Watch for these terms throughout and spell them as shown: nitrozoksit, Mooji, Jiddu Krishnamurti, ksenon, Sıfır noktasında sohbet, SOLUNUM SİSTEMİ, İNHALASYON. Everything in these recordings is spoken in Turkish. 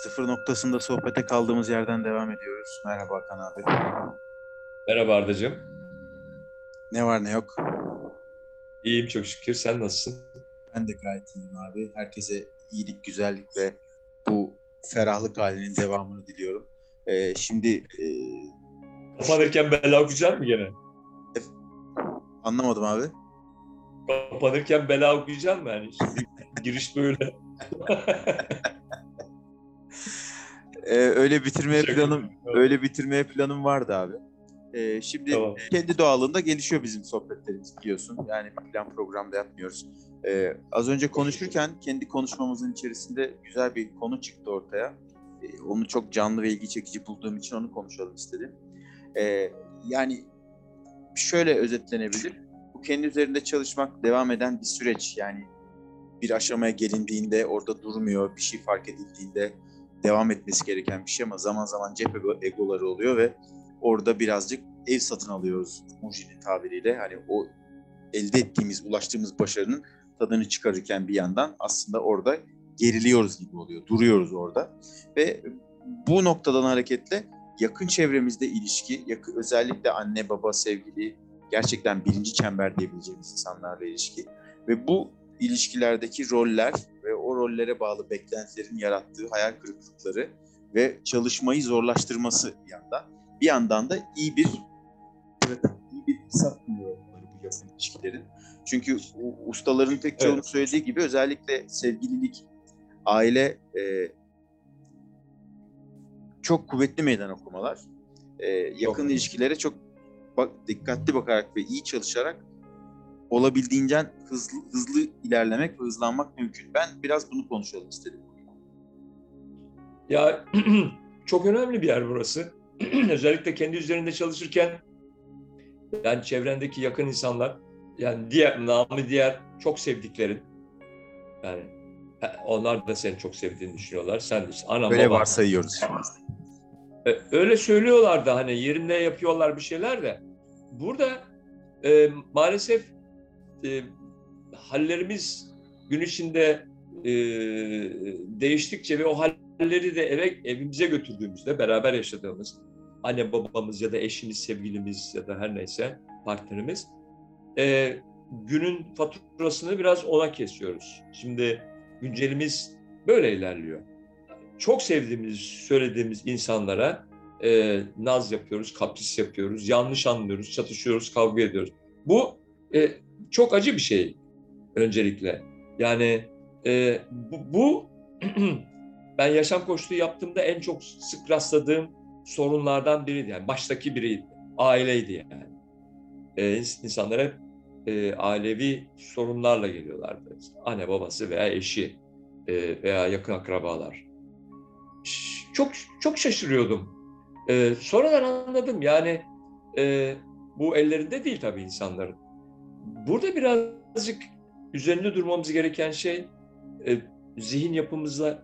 Sıfır noktasında sohbete kaldığımız yerden devam ediyoruz. Merhaba Hakan abi. Merhaba Ardacığım. Ne var ne yok? İyiyim çok şükür. Sen nasılsın? Ben de gayet iyiyim abi. Herkese iyilik, güzellik ve bu ferahlık halinin devamını diliyorum. Şimdi... Kapanırken bela okuyacak mı gene? Anlamadım abi. Kapanırken bela okuyacak mı? Yani şimdi giriş böyle. Öyle bitirmeye planım vardı abi. Şimdi tamam. Kendi doğallığında gelişiyor bizim sohbetlerimiz biliyorsun. Yani plan programda yapmıyoruz. Az önce konuşurken kendi konuşmamızın içerisinde güzel bir konu çıktı ortaya. Onu çok canlı ve ilgi çekici bulduğum için onu konuşalım istedim. Yani şöyle özetlenebilir. Bu kendi üzerinde çalışmak devam eden bir süreç. Yani bir aşamaya gelindiğinde orada durmuyor, bir şey fark edildiğinde devam etmesi gereken bir şey ama zaman zaman cephe egoları oluyor ve orada birazcık ev satın alıyoruz Mooji'nin tabiriyle. Hani o elde ettiğimiz, ulaştığımız başarının tadını çıkarırken bir yandan aslında orada geriliyoruz gibi oluyor. Duruyoruz orada ve bu noktadan hareketle yakın çevremizde ilişki, özellikle anne, baba, sevgili, gerçekten birinci çember diyebileceğimiz insanlarla ilişki ve bu ilişkilerdeki roller ve o rollere bağlı beklentilerin yarattığı hayal kırıklıkları ve çalışmayı zorlaştırması bir yandan. Bir yandan da iyi bir hesap buluyor bu yakın ilişkilerin. Çünkü ustaların pek çoğunun söylediği gibi özellikle sevgililik, aile çok kuvvetli meydan okumalar. Yakın ilişkilere çok dikkatli bakarak ve iyi çalışarak olabildiğince hızlı ilerlemek ve hızlanmak mümkün. Ben biraz bunu konuşalım istedim. Ya çok önemli bir yer burası. Özellikle kendi üzerinde çalışırken yani çevrendeki yakın insanlar, yani namı diğer çok sevdiklerin, yani onlar da seni çok sevdiğini düşünüyorlar. Sen de işte anam, öyle babam, varsayıyoruz. Öyle söylüyorlar da hani yerinde yapıyorlar bir şeyler de. Burada maalesef hallerimiz gün içinde değiştikçe ve o halleri de evimize götürdüğümüzde, beraber yaşadığımız anne babamız ya da eşimiz, sevgilimiz ya da her neyse partnerimiz günün faturasını biraz ona kesiyoruz. Şimdi güncelimiz böyle ilerliyor. Çok sevdiğimiz, söylediğimiz insanlara naz yapıyoruz, kapris yapıyoruz, yanlış anlıyoruz, çatışıyoruz, kavga ediyoruz. Bu çok acı bir şey öncelikle. Yani bu ben yaşam koçluğu yaptığımda en çok sık rastladığım sorunlardan biriydi. Yani baştaki biriydi, aileydi yani. İnsanlar hep ailevi sorunlarla geliyorlardı. Anne babası veya eşi veya yakın akrabalar. Çok şaşırıyordum. Sonradan anladım yani bu ellerinde değil tabii insanların. Burada birazcık üzerinde durmamız gereken şey zihin yapımızla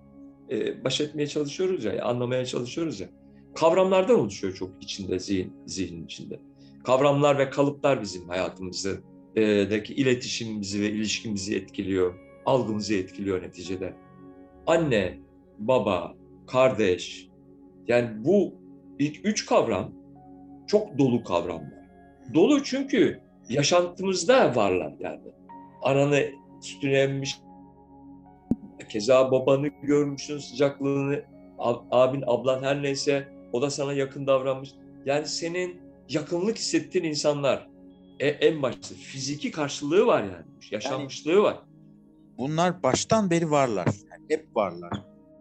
baş etmeye çalışıyoruz ya, anlamaya çalışıyoruz ya. Kavramlardan oluşuyor çok içinde, zihnin içinde. Kavramlar ve kalıplar bizim hayatımızdaki iletişimimizi ve ilişkimizi etkiliyor, algımızı etkiliyor neticede. Anne, baba, kardeş, yani bu ilk üç kavram çok dolu kavramlar. Dolu çünkü yaşantımızda varlar yani. Ananı sütüne emmiş, keza babanı görmüşsün, sıcaklığını, abin, ablan her neyse o da sana yakın davranmış. Yani senin yakınlık hissettiğin insanlar en başta fiziki karşılığı var yani, yaşanmışlığı var. Bunlar baştan beri varlar, yani hep varlar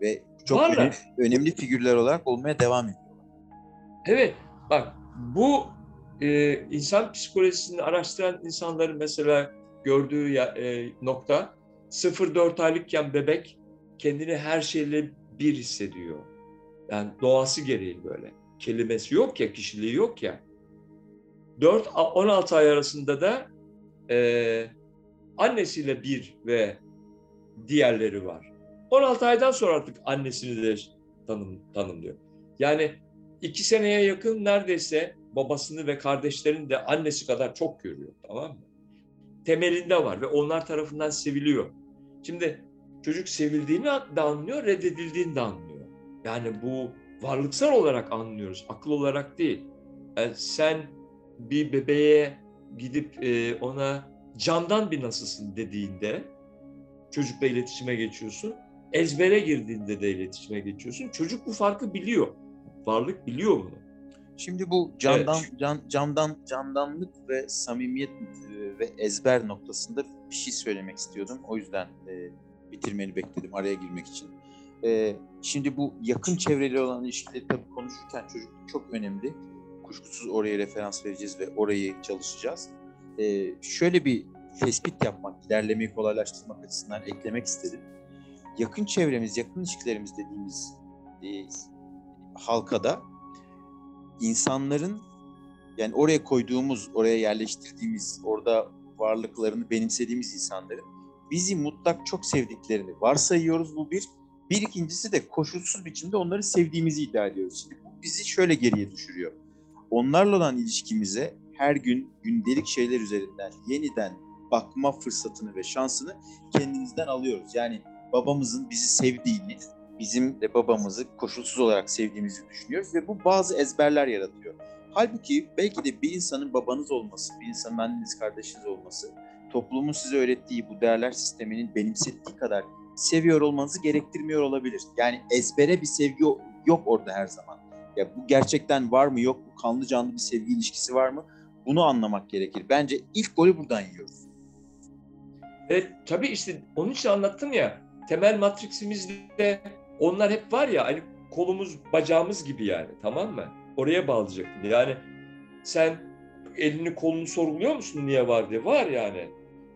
ve çok önemli figürler olarak olmaya devam ediyor. Evet, bak bu insan psikolojisini araştıran insanların mesela gördüğü nokta 0-4 aylıkken bebek kendini her şeyle bir hissediyor. Yani doğası gereği böyle. Kelimesi yok ya, kişiliği yok ya. 4-16 ay arasında da annesiyle bir ve diğerleri var. 16 aydan sonra artık annesini de tanımlıyor. Yani 2 seneye yakın neredeyse babasını ve kardeşlerini de annesi kadar çok görüyor, tamam mı? Temelinde var ve onlar tarafından seviliyor. Şimdi çocuk sevildiğini de anlıyor, reddedildiğini de anlıyor. Yani bu varlıksal olarak anlıyoruz, akıl olarak değil. Yani sen bir bebeğe gidip ona candan bir nasılsın dediğinde çocukla iletişime geçiyorsun. Ezbere girdiğinde de iletişime geçiyorsun. Çocuk bu farkı biliyor. Varlık biliyor bunu. Şimdi bu candanlık ve samimiyet ve ezber noktasında bir şey söylemek istiyordum. O yüzden bitirmeni bekledim araya girmek için. Şimdi bu yakın çevreli olan ilişkileri tabii konuşurken çocukluk çok önemli. Kuşkusuz oraya referans vereceğiz ve orayı çalışacağız. Şöyle bir tespit yapmak, ilerlemeyi kolaylaştırmak açısından eklemek istedim. Yakın çevremiz, yakın ilişkilerimiz dediğimiz halkada insanların, yani oraya koyduğumuz, oraya yerleştirdiğimiz, orada varlıklarını benimsediğimiz insanların bizi mutlak çok sevdiklerini varsayıyoruz, bu bir. Bir ikincisi de koşulsuz biçimde onları sevdiğimizi iddia ediyoruz. Şimdi bu bizi şöyle geriye düşürüyor. Onlarla olan ilişkimize her gün gündelik şeyler üzerinden yeniden bakma fırsatını ve şansını kendimizden alıyoruz. Yani babamızın bizi sevdiğini, bizim de babamızı koşulsuz olarak sevdiğimizi düşünüyoruz ve bu bazı ezberler yaratıyor. Halbuki belki de bir insanın babanız olması, bir insanın anneniz, kardeşiniz olması, toplumun size öğrettiği bu değerler sisteminin benimsettiği kadar seviyor olmanızı gerektirmiyor olabilir. Yani ezbere bir sevgi yok orada her zaman. Ya bu gerçekten var mı yok mu? Kanlı canlı bir sevgi ilişkisi var mı? Bunu anlamak gerekir. Bence ilk golü buradan yiyoruz. Evet, tabii işte onun için anlattım ya. Temel matriksimizde onlar hep var ya, hani kolumuz, bacağımız gibi yani, tamam mı? Oraya bağlayacaktım. Yani sen elini kolunu sorguluyor musun niye var diye? Var yani.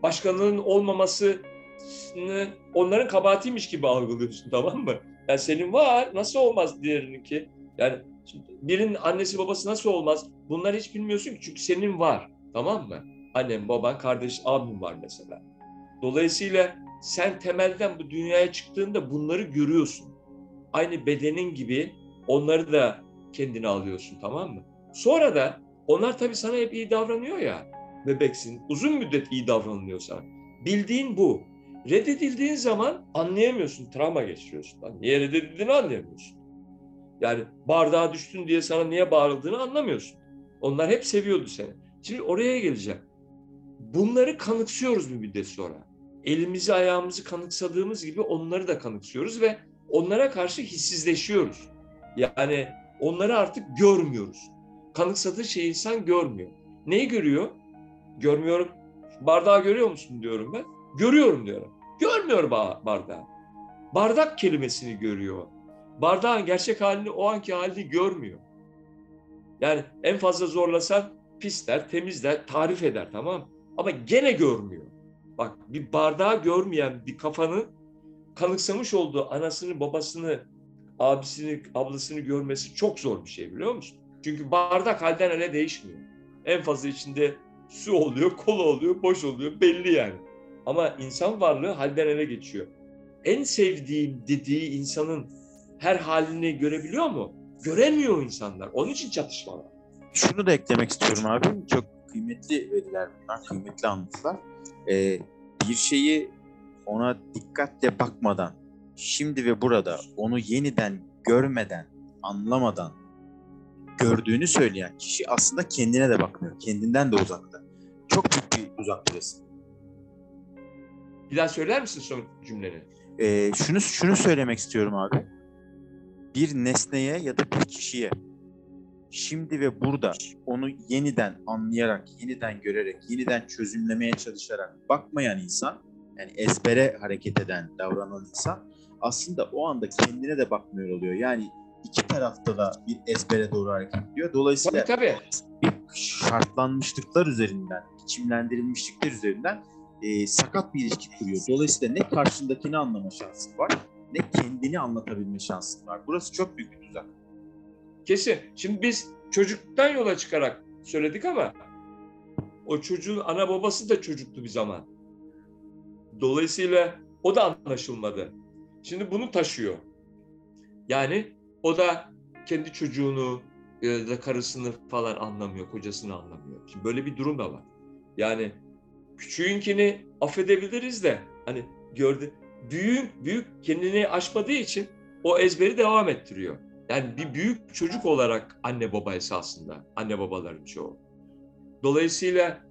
Başkalarının olmamasını onların kabahatiymiş gibi algılıyorsun, tamam mı? Yani senin var, nasıl olmaz diğerinin ki? Yani birinin annesi babası nasıl olmaz? Bunları hiç bilmiyorsun ki çünkü senin var, tamam mı? Annem, baban, kardeş, abim var mesela. Dolayısıyla sen temelden bu dünyaya çıktığında bunları görüyorsun. Aynı bedenin gibi onları da kendine alıyorsun, tamam mı? Sonra da onlar tabii sana hep iyi davranıyor ya, bebeksin. Uzun müddet iyi davranılıyor sana. Bildiğin bu. Reddedildiğin zaman anlayamıyorsun, travma geçiriyorsun. Lan niye reddedildiğini anlayamıyorsun. Yani bardağa düştün diye sana niye bağırıldığını anlamıyorsun. Onlar hep seviyordu seni. Şimdi oraya geleceğim. Bunları kanıksıyoruz bir müddet sonra. Elimizi ayağımızı kanıksadığımız gibi onları da kanıksıyoruz ve onlara karşı hissizleşiyoruz. Yani onları artık görmüyoruz. Kanıksadığı şeyi insan görmüyor. Neyi görüyor? Görmüyorum. Bardağı görüyor musun diyorum ben. Görüyorum diyorum. Görmüyor bardağı. Bardak kelimesini görüyor. Bardağın gerçek halini, o anki halini görmüyor. Yani en fazla zorlasan pis der, temiz der, tarif eder, tamam. Ama gene görmüyor. Bak, bir bardağı görmeyen bir kafanın kanıksamış olduğu anasını, babasını, abisini, ablasını görmesi çok zor bir şey, biliyor musun? Çünkü bardak halden hale değişmiyor. En fazla içinde su oluyor, kola oluyor, boş oluyor, belli yani. Ama insan varlığı halden hale geçiyor. En sevdiğim dediği insanın her halini görebiliyor mu? Göremiyor insanlar. Onun için çatışmalar. Şunu da eklemek istiyorum abi. Çok kıymetli veriler bunlar, kıymetli anlatılar. Bir şeyi ona dikkatle bakmadan, şimdi ve burada onu yeniden görmeden, anlamadan gördüğünü söyleyen kişi aslında kendine de bakmıyor. Kendinden de uzakta. Çok büyük bir uzak burası. Bir daha söyler misin son cümleni? Şunu söylemek istiyorum abi. Bir nesneye ya da bir kişiye şimdi ve burada onu yeniden anlayarak, yeniden görerek, yeniden çözümlemeye çalışarak bakmayan insan, yani ezbere hareket eden, davranan insan aslında o anda kendine de bakmıyor oluyor. Yani iki tarafta da bir ezbere doğru hareket ediyor. Dolayısıyla tabii. Bir şartlanmışlıklar üzerinden, biçimlendirilmişlikler üzerinden sakat bir ilişki kuruyor. Dolayısıyla ne karşındakini anlama şansın var, ne kendini anlatabilme şansın var. Burası çok büyük bir tuzak. Kesin. Şimdi biz çocuktan yola çıkarak söyledik ama o çocuğun ana babası da çocuktu bir zaman. Dolayısıyla o da anlaşılmadı. Şimdi bunu taşıyor. Yani o da kendi çocuğunu, karısını falan anlamıyor, kocasını anlamıyor. Şimdi böyle bir durum da var. Yani küçüğünkini affedebiliriz de hani büyük kendini aşmadığı için o ezberi devam ettiriyor. Yani bir büyük çocuk olarak anne baba esasında, anne babaların çoğu. Dolayısıyla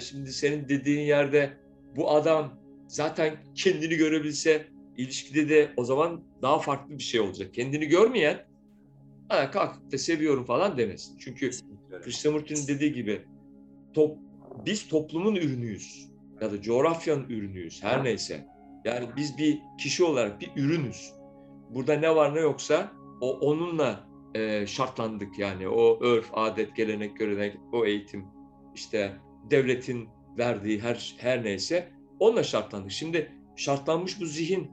şimdi senin dediğin yerde bu adam zaten kendini görebilse ilişkide de o zaman daha farklı bir şey olacak. Kendini görmeyen kalkıp da seviyorum falan demesin. Çünkü Krishnamurti'nin dediği gibi biz toplumun ürünüyüz ya da coğrafyanın ürünüyüz her neyse. Yani biz bir kişi olarak bir ürünüz. Burada ne var ne yoksa onunla şartlandık yani. O örf, adet, gelenek, görenek, o eğitim, işte devletin verdiği her neyse onunla şartlandık. Şimdi şartlanmış bu zihin,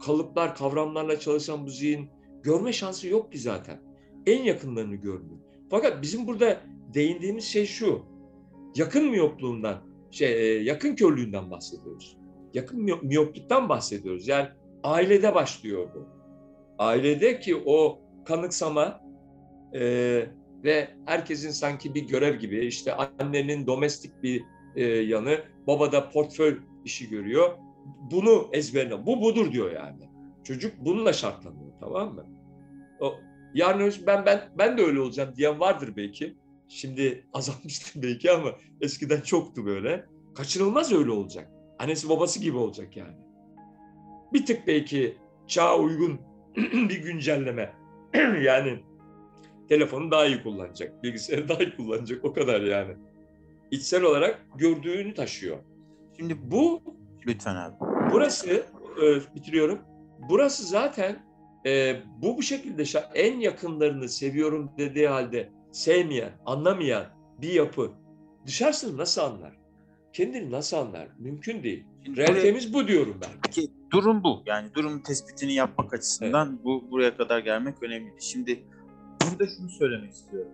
kalıplar, kavramlarla çalışan bu zihin görme şansı yok ki zaten. En yakınlarını görmüyor. Fakat bizim burada değindiğimiz şey şu. Yakın miyopluğundan, yakın körlüğünden bahsediyoruz. Yakın miyopluktan bahsediyoruz. Yani ailede başlıyor bu. Ailedeki o kanıksama ve herkesin sanki bir görev gibi, işte annenin domestik bir yanı, baba da portföy işi görüyor. Bunu ezberle, bu budur diyor yani. Çocuk bununla şartlanıyor, tamam mı? Yarın ben de öyle olacağım diyen vardır belki. Şimdi azalmıştır belki ama eskiden çoktu böyle. Kaçınılmaz öyle olacak. Annesi babası gibi olacak yani. Bir tık belki çağa uygun bir güncelleme. Yani telefonu daha iyi kullanacak, bilgisayarı daha iyi kullanacak, o kadar yani. İçsel olarak gördüğünü taşıyor. Şimdi bu... Lütfen abi. Burası, bitiriyorum. Burası zaten bu şekilde en yakınlarını seviyorum dediği halde sevmeyen, anlamayan bir yapı. Dışarısını nasıl anlar? Kendini nasıl anlar? Mümkün değil. Realitemiz bu diyorum ben. Ki durum bu. Yani durum tespitini yapmak açısından evet. Buraya kadar gelmek önemli. Şimdi burada şunu söylemek istiyorum.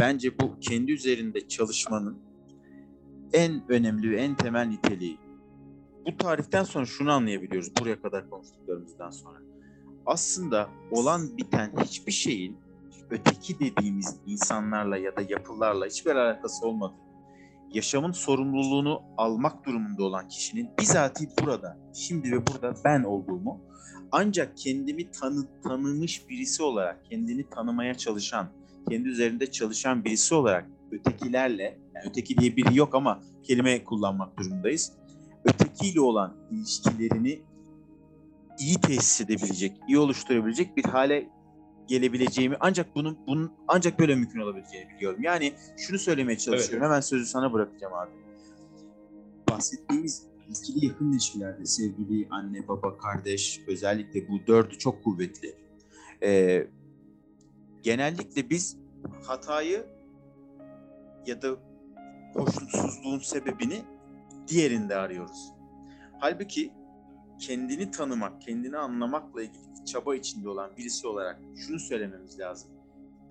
Bence bu kendi üzerinde çalışmanın en önemli ve en temel niteliği. Bu tariften sonra şunu anlayabiliyoruz buraya kadar konuştuklarımızdan sonra. Aslında olan biten hiçbir şeyin öteki dediğimiz insanlarla ya da yapılarla hiçbir alakası olmadı. Yaşamın sorumluluğunu almak durumunda olan kişinin bizatihi burada, şimdi ve burada ben olduğumu, ancak kendimi tanımış birisi olarak, kendini tanımaya çalışan, kendi üzerinde çalışan birisi olarak ötekilerle, yani öteki diye biri yok ama kelime kullanmak durumundayız. Ötekiyle olan ilişkilerini iyi tesis edebilecek, iyi oluşturabilecek bir hale gelebileceğimi, ancak bunun ancak böyle mümkün olabileceğini biliyorum. Yani şunu söylemeye çalışıyorum. Evet. Hemen sözü sana bırakacağım abi. Bahsettiğimiz ilişkili yakın ilişkilerde sevgili, anne, baba, kardeş, özellikle bu dördü çok kuvvetli. Genellikle biz hatayı ya da hoşnutsuzluğun sebebini diğerinde arıyoruz. Halbuki kendini tanımak, kendini anlamakla ilgili çaba içinde olan birisi olarak şunu söylememiz lazım.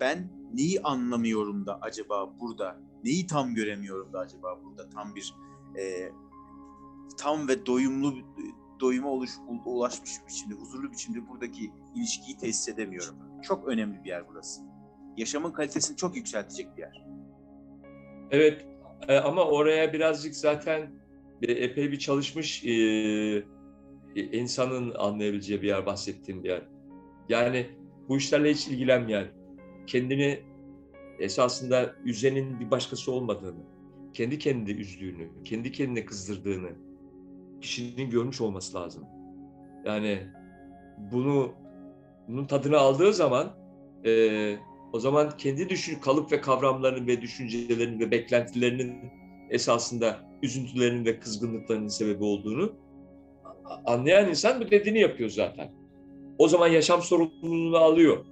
Ben neyi anlamıyorum da acaba burada, neyi tam göremiyorum da acaba burada tam bir tam ve doyuma ulaşmış biçimde, huzurlu biçimde buradaki ilişkiyi tesis edemiyorum. Çok önemli bir yer burası. Yaşamın kalitesini çok yükseltecek bir yer. Evet ama oraya birazcık zaten epey bir çalışmış insanın anlayabileceği bir yer, bahsettiğim bir yer. Yani bu işlerle hiç ilgilenmeyen, kendini esasında üzenin bir başkası olmadığını, kendi kendini üzdüğünü, kendi kendine kızdırdığını kişinin görmüş olması lazım. Yani bunun tadını aldığı zaman o zaman kendi kalıp ve kavramlarının ve düşüncelerinin ve beklentilerinin esasında üzüntülerinin ve kızgınlıklarının sebebi olduğunu anlayan insan bu dediğini yapıyor zaten. O zaman yaşam sorumluluğunu alıyor.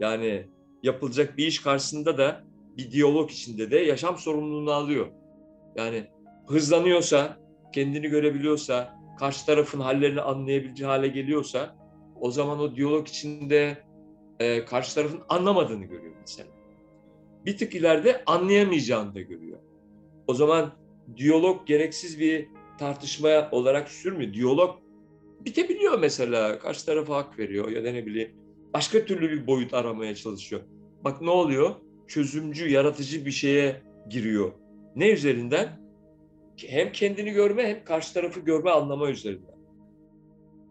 Yani yapılacak bir iş karşısında da bir diyalog içinde de yaşam sorumluluğunu alıyor. Yani hızlanıyorsa, kendini görebiliyorsa, karşı tarafın hallerini anlayabileceği hale geliyorsa o zaman o diyalog içinde karşı tarafın anlamadığını görüyor mesela. Bir tık ileride anlayamayacağını da görüyor. O zaman diyalog gereksiz bir tartışma olarak sürmüyor. Diyalog bitebiliyor mesela. Karşı tarafa hak veriyor ya da ne bileyim. Başka türlü bir boyut aramaya çalışıyor. Bak ne oluyor? Çözümcü, yaratıcı bir şeye giriyor. Ne üzerinden? Hem kendini görme hem karşı tarafı görme, anlama üzerinden.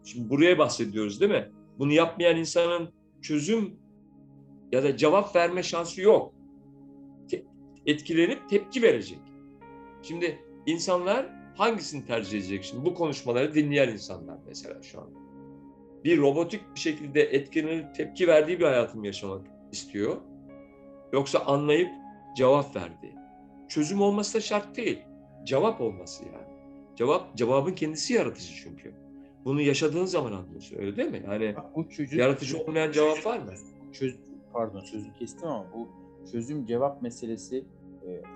Şimdi buraya bahsediyoruz değil mi? Bunu yapmayan insanın çözüm ya da cevap verme şansı yok. Etkilenip tepki verecek. Şimdi insanlar hangisini tercih edecek? Şimdi bu konuşmaları dinleyen insanlar mesela şu an. Bir robotik bir şekilde etkilenip tepki verdiği bir hayatımı yaşamak istiyor. Yoksa anlayıp cevap verdi. Çözüm olması da şart değil. Cevap olması yani. Cevabın kendisi yaratıcı çünkü. Bunu yaşadığın zaman anlıyorsun. Öyle değil mi? Yani yaratıcı olmayan cevap var mı? Pardon sözü kestim ama bu çözüm cevap meselesi,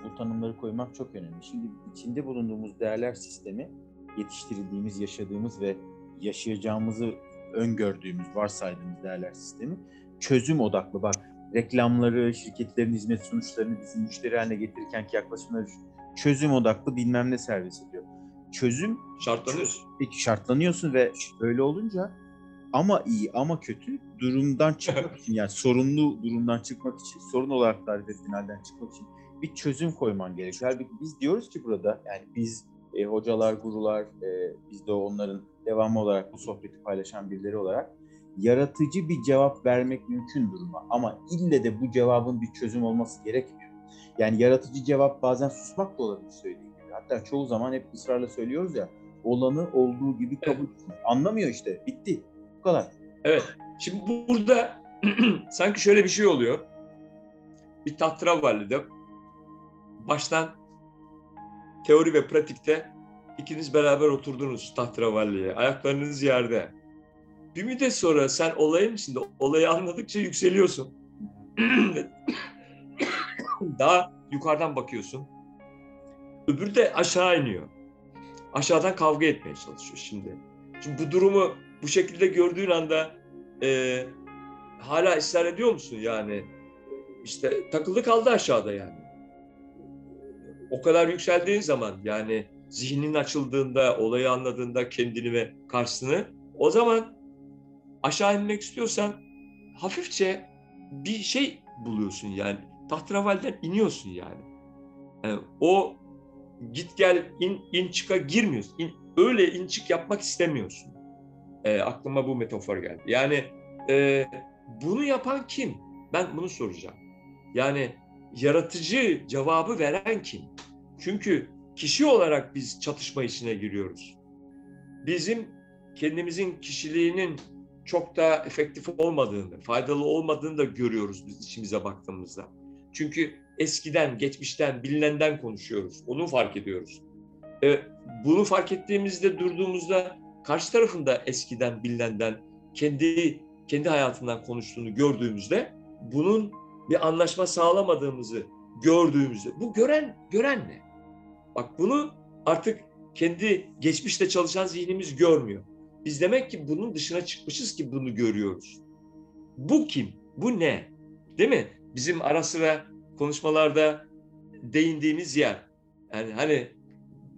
bu tanımları koymak çok önemli. Şimdi içinde bulunduğumuz değerler sistemi, yetiştirildiğimiz, yaşadığımız ve yaşayacağımızı öngördüğümüz, varsaydığımız değerler sistemi çözüm odaklı. Bak reklamları, şirketlerin hizmet sonuçlarını bizim müşteri haline getirirkenki yaklaşımları çözüm odaklı bilmem ne servis ediyor. Çözüm şartlanıyorsun. Peki şartlanıyorsun ve öyle olunca ama iyi ama kötü durumdan çıkmak için, yani sorunlu durumdan çıkmak için, sorun olarak tarif ettiğin halden çıkmak için bir çözüm koyman gerekir. Halbuki biz diyoruz ki burada, yani biz hocalar, gurular, biz de onların devamı olarak bu sohbeti paylaşan birileri olarak yaratıcı bir cevap vermek mümkün duruma. Ama ille de bu cevabın bir çözüm olması gerekmiyor. Yani yaratıcı cevap bazen susmak da olabilir söylediğim gibi. Hatta çoğu zaman hep ısrarla söylüyoruz ya, olanı olduğu gibi kabul etmiyor. Anlamıyor işte, bitti. Bu kadar. Evet. Şimdi burada sanki şöyle bir şey oluyor. Bir tahtıravalide baştan teori ve pratikte ikiniz beraber oturdunuz tahtıravalliye. Ayaklarınız yerde. Bir müddet sonra sen olayın içinde olayı anladıkça yükseliyorsun. Daha yukarıdan bakıyorsun. Öbürü de aşağı iniyor. Aşağıdan kavga etmeye çalışıyor şimdi. Şimdi bu durumu bu şekilde gördüğün anda hala ısrar ediyor musun yani? İşte takıldı kaldı aşağıda yani. O kadar yükseldiğin zaman, yani zihnin açıldığında, olayı anladığında kendini ve karşısını, o zaman aşağı inmek istiyorsan hafifçe bir şey buluyorsun yani. Tahtravalden iniyorsun yani. Yani o git gel in çıka girmiyorsun. Öyle in çık yapmak istemiyorsun. Aklıma bu metafor geldi. Yani bunu yapan kim? Ben bunu soracağım. Yani yaratıcı cevabı veren kim? Çünkü kişi olarak biz çatışma içine giriyoruz. Bizim kendimizin kişiliğinin çok da efektif olmadığını, faydalı olmadığını da görüyoruz biz içimize baktığımızda. Çünkü eskiden, geçmişten, bilinenden konuşuyoruz. Onu fark ediyoruz. Bunu fark ettiğimizde, durduğumuzda karşı tarafında eskiden, bilinenden, kendi hayatından konuştuğunu gördüğümüzde, bunun bir anlaşma sağlamadığımızı gördüğümüzde, bu gören ne? Bak bunu artık kendi geçmişte çalışan zihnimiz görmüyor. Biz demek ki bunun dışına çıkmışız ki bunu görüyoruz. Bu kim? Bu ne? Değil mi? Bizim ara sıra konuşmalarda değindiğimiz yer. Yani hani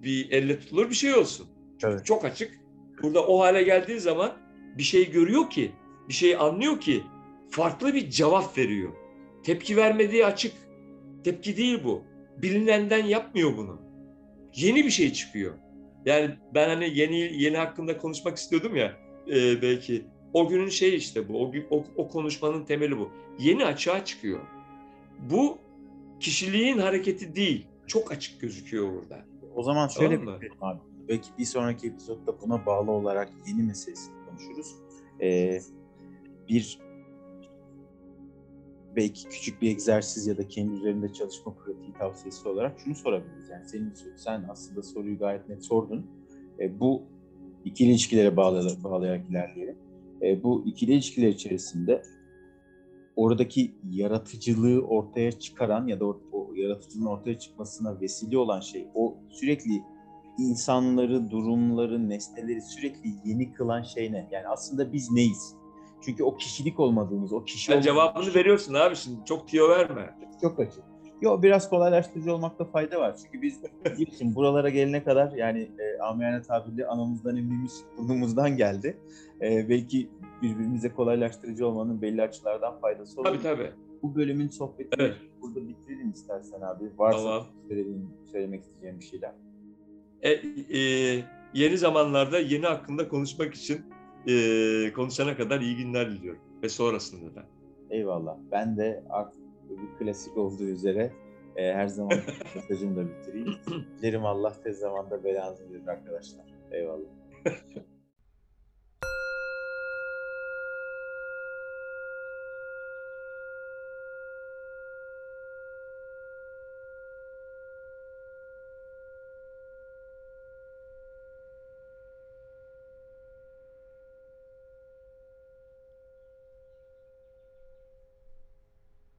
bir elle tutulur bir şey olsun. Evet. Çok açık. Burada o hale geldiği zaman bir şey görüyor ki, bir şey anlıyor ki, farklı bir cevap veriyor. Tepki vermediği açık. Tepki değil bu. Bilinenden yapmıyor bunu. Yeni bir şey çıkıyor. Yani ben hani yeni hakkında konuşmak istiyordum ya belki. O günün şeyi işte bu. O konuşmanın temeli bu. Yeni açığa çıkıyor. Bu kişiliğin hareketi değil. Çok açık gözüküyor burada. O zaman şöyle abi. Belki bir sonraki epizodda buna bağlı olarak yeni meselesini konuşuruz. Belki küçük bir egzersiz ya da kendi üzerinde çalışma pratiği tavsiyesi olarak şunu sorabiliriz. Yani sen aslında soruyu gayet net sordun. Bu ikili ilişkilere bağlayarak ilerleyelim. Bu ikili ilişkiler içerisinde oradaki yaratıcılığı ortaya çıkaran ya da o yaratıcılığın ortaya çıkmasına vesile olan şey, o sürekli insanları, durumları, nesneleri sürekli yeni kılan şey ne? Yani aslında biz neyiz? Çünkü o kişilik olmadığımız, o kişi olmadığımız... Cevabını veriyorsun abi şimdi. Çok tüyo verme. Çok açık. Yo, biraz kolaylaştırıcı olmakta fayda var. Çünkü biz şimdi buralara gelene kadar, yani amiyane tabirle anamızdan emdiğimiz burnumuzdan geldi. Belki birbirimize kolaylaştırıcı olmanın belli açılardan faydası olur. Tabii. Bu bölümün sohbetini burada bitirelim istersen abi. Varsa tamam. Söylemek isteyeceğim bir şeyler. Yeni zamanlarda yeni hakkında konuşmak için konuşana kadar iyi günler diliyorum. Ve sonrasında da. Eyvallah. Ben de artık bir klasik olduğu üzere her zaman mesajımı da bitireyim. Dilerim Allah tez zamanda belanızı verir arkadaşlar. Eyvallah.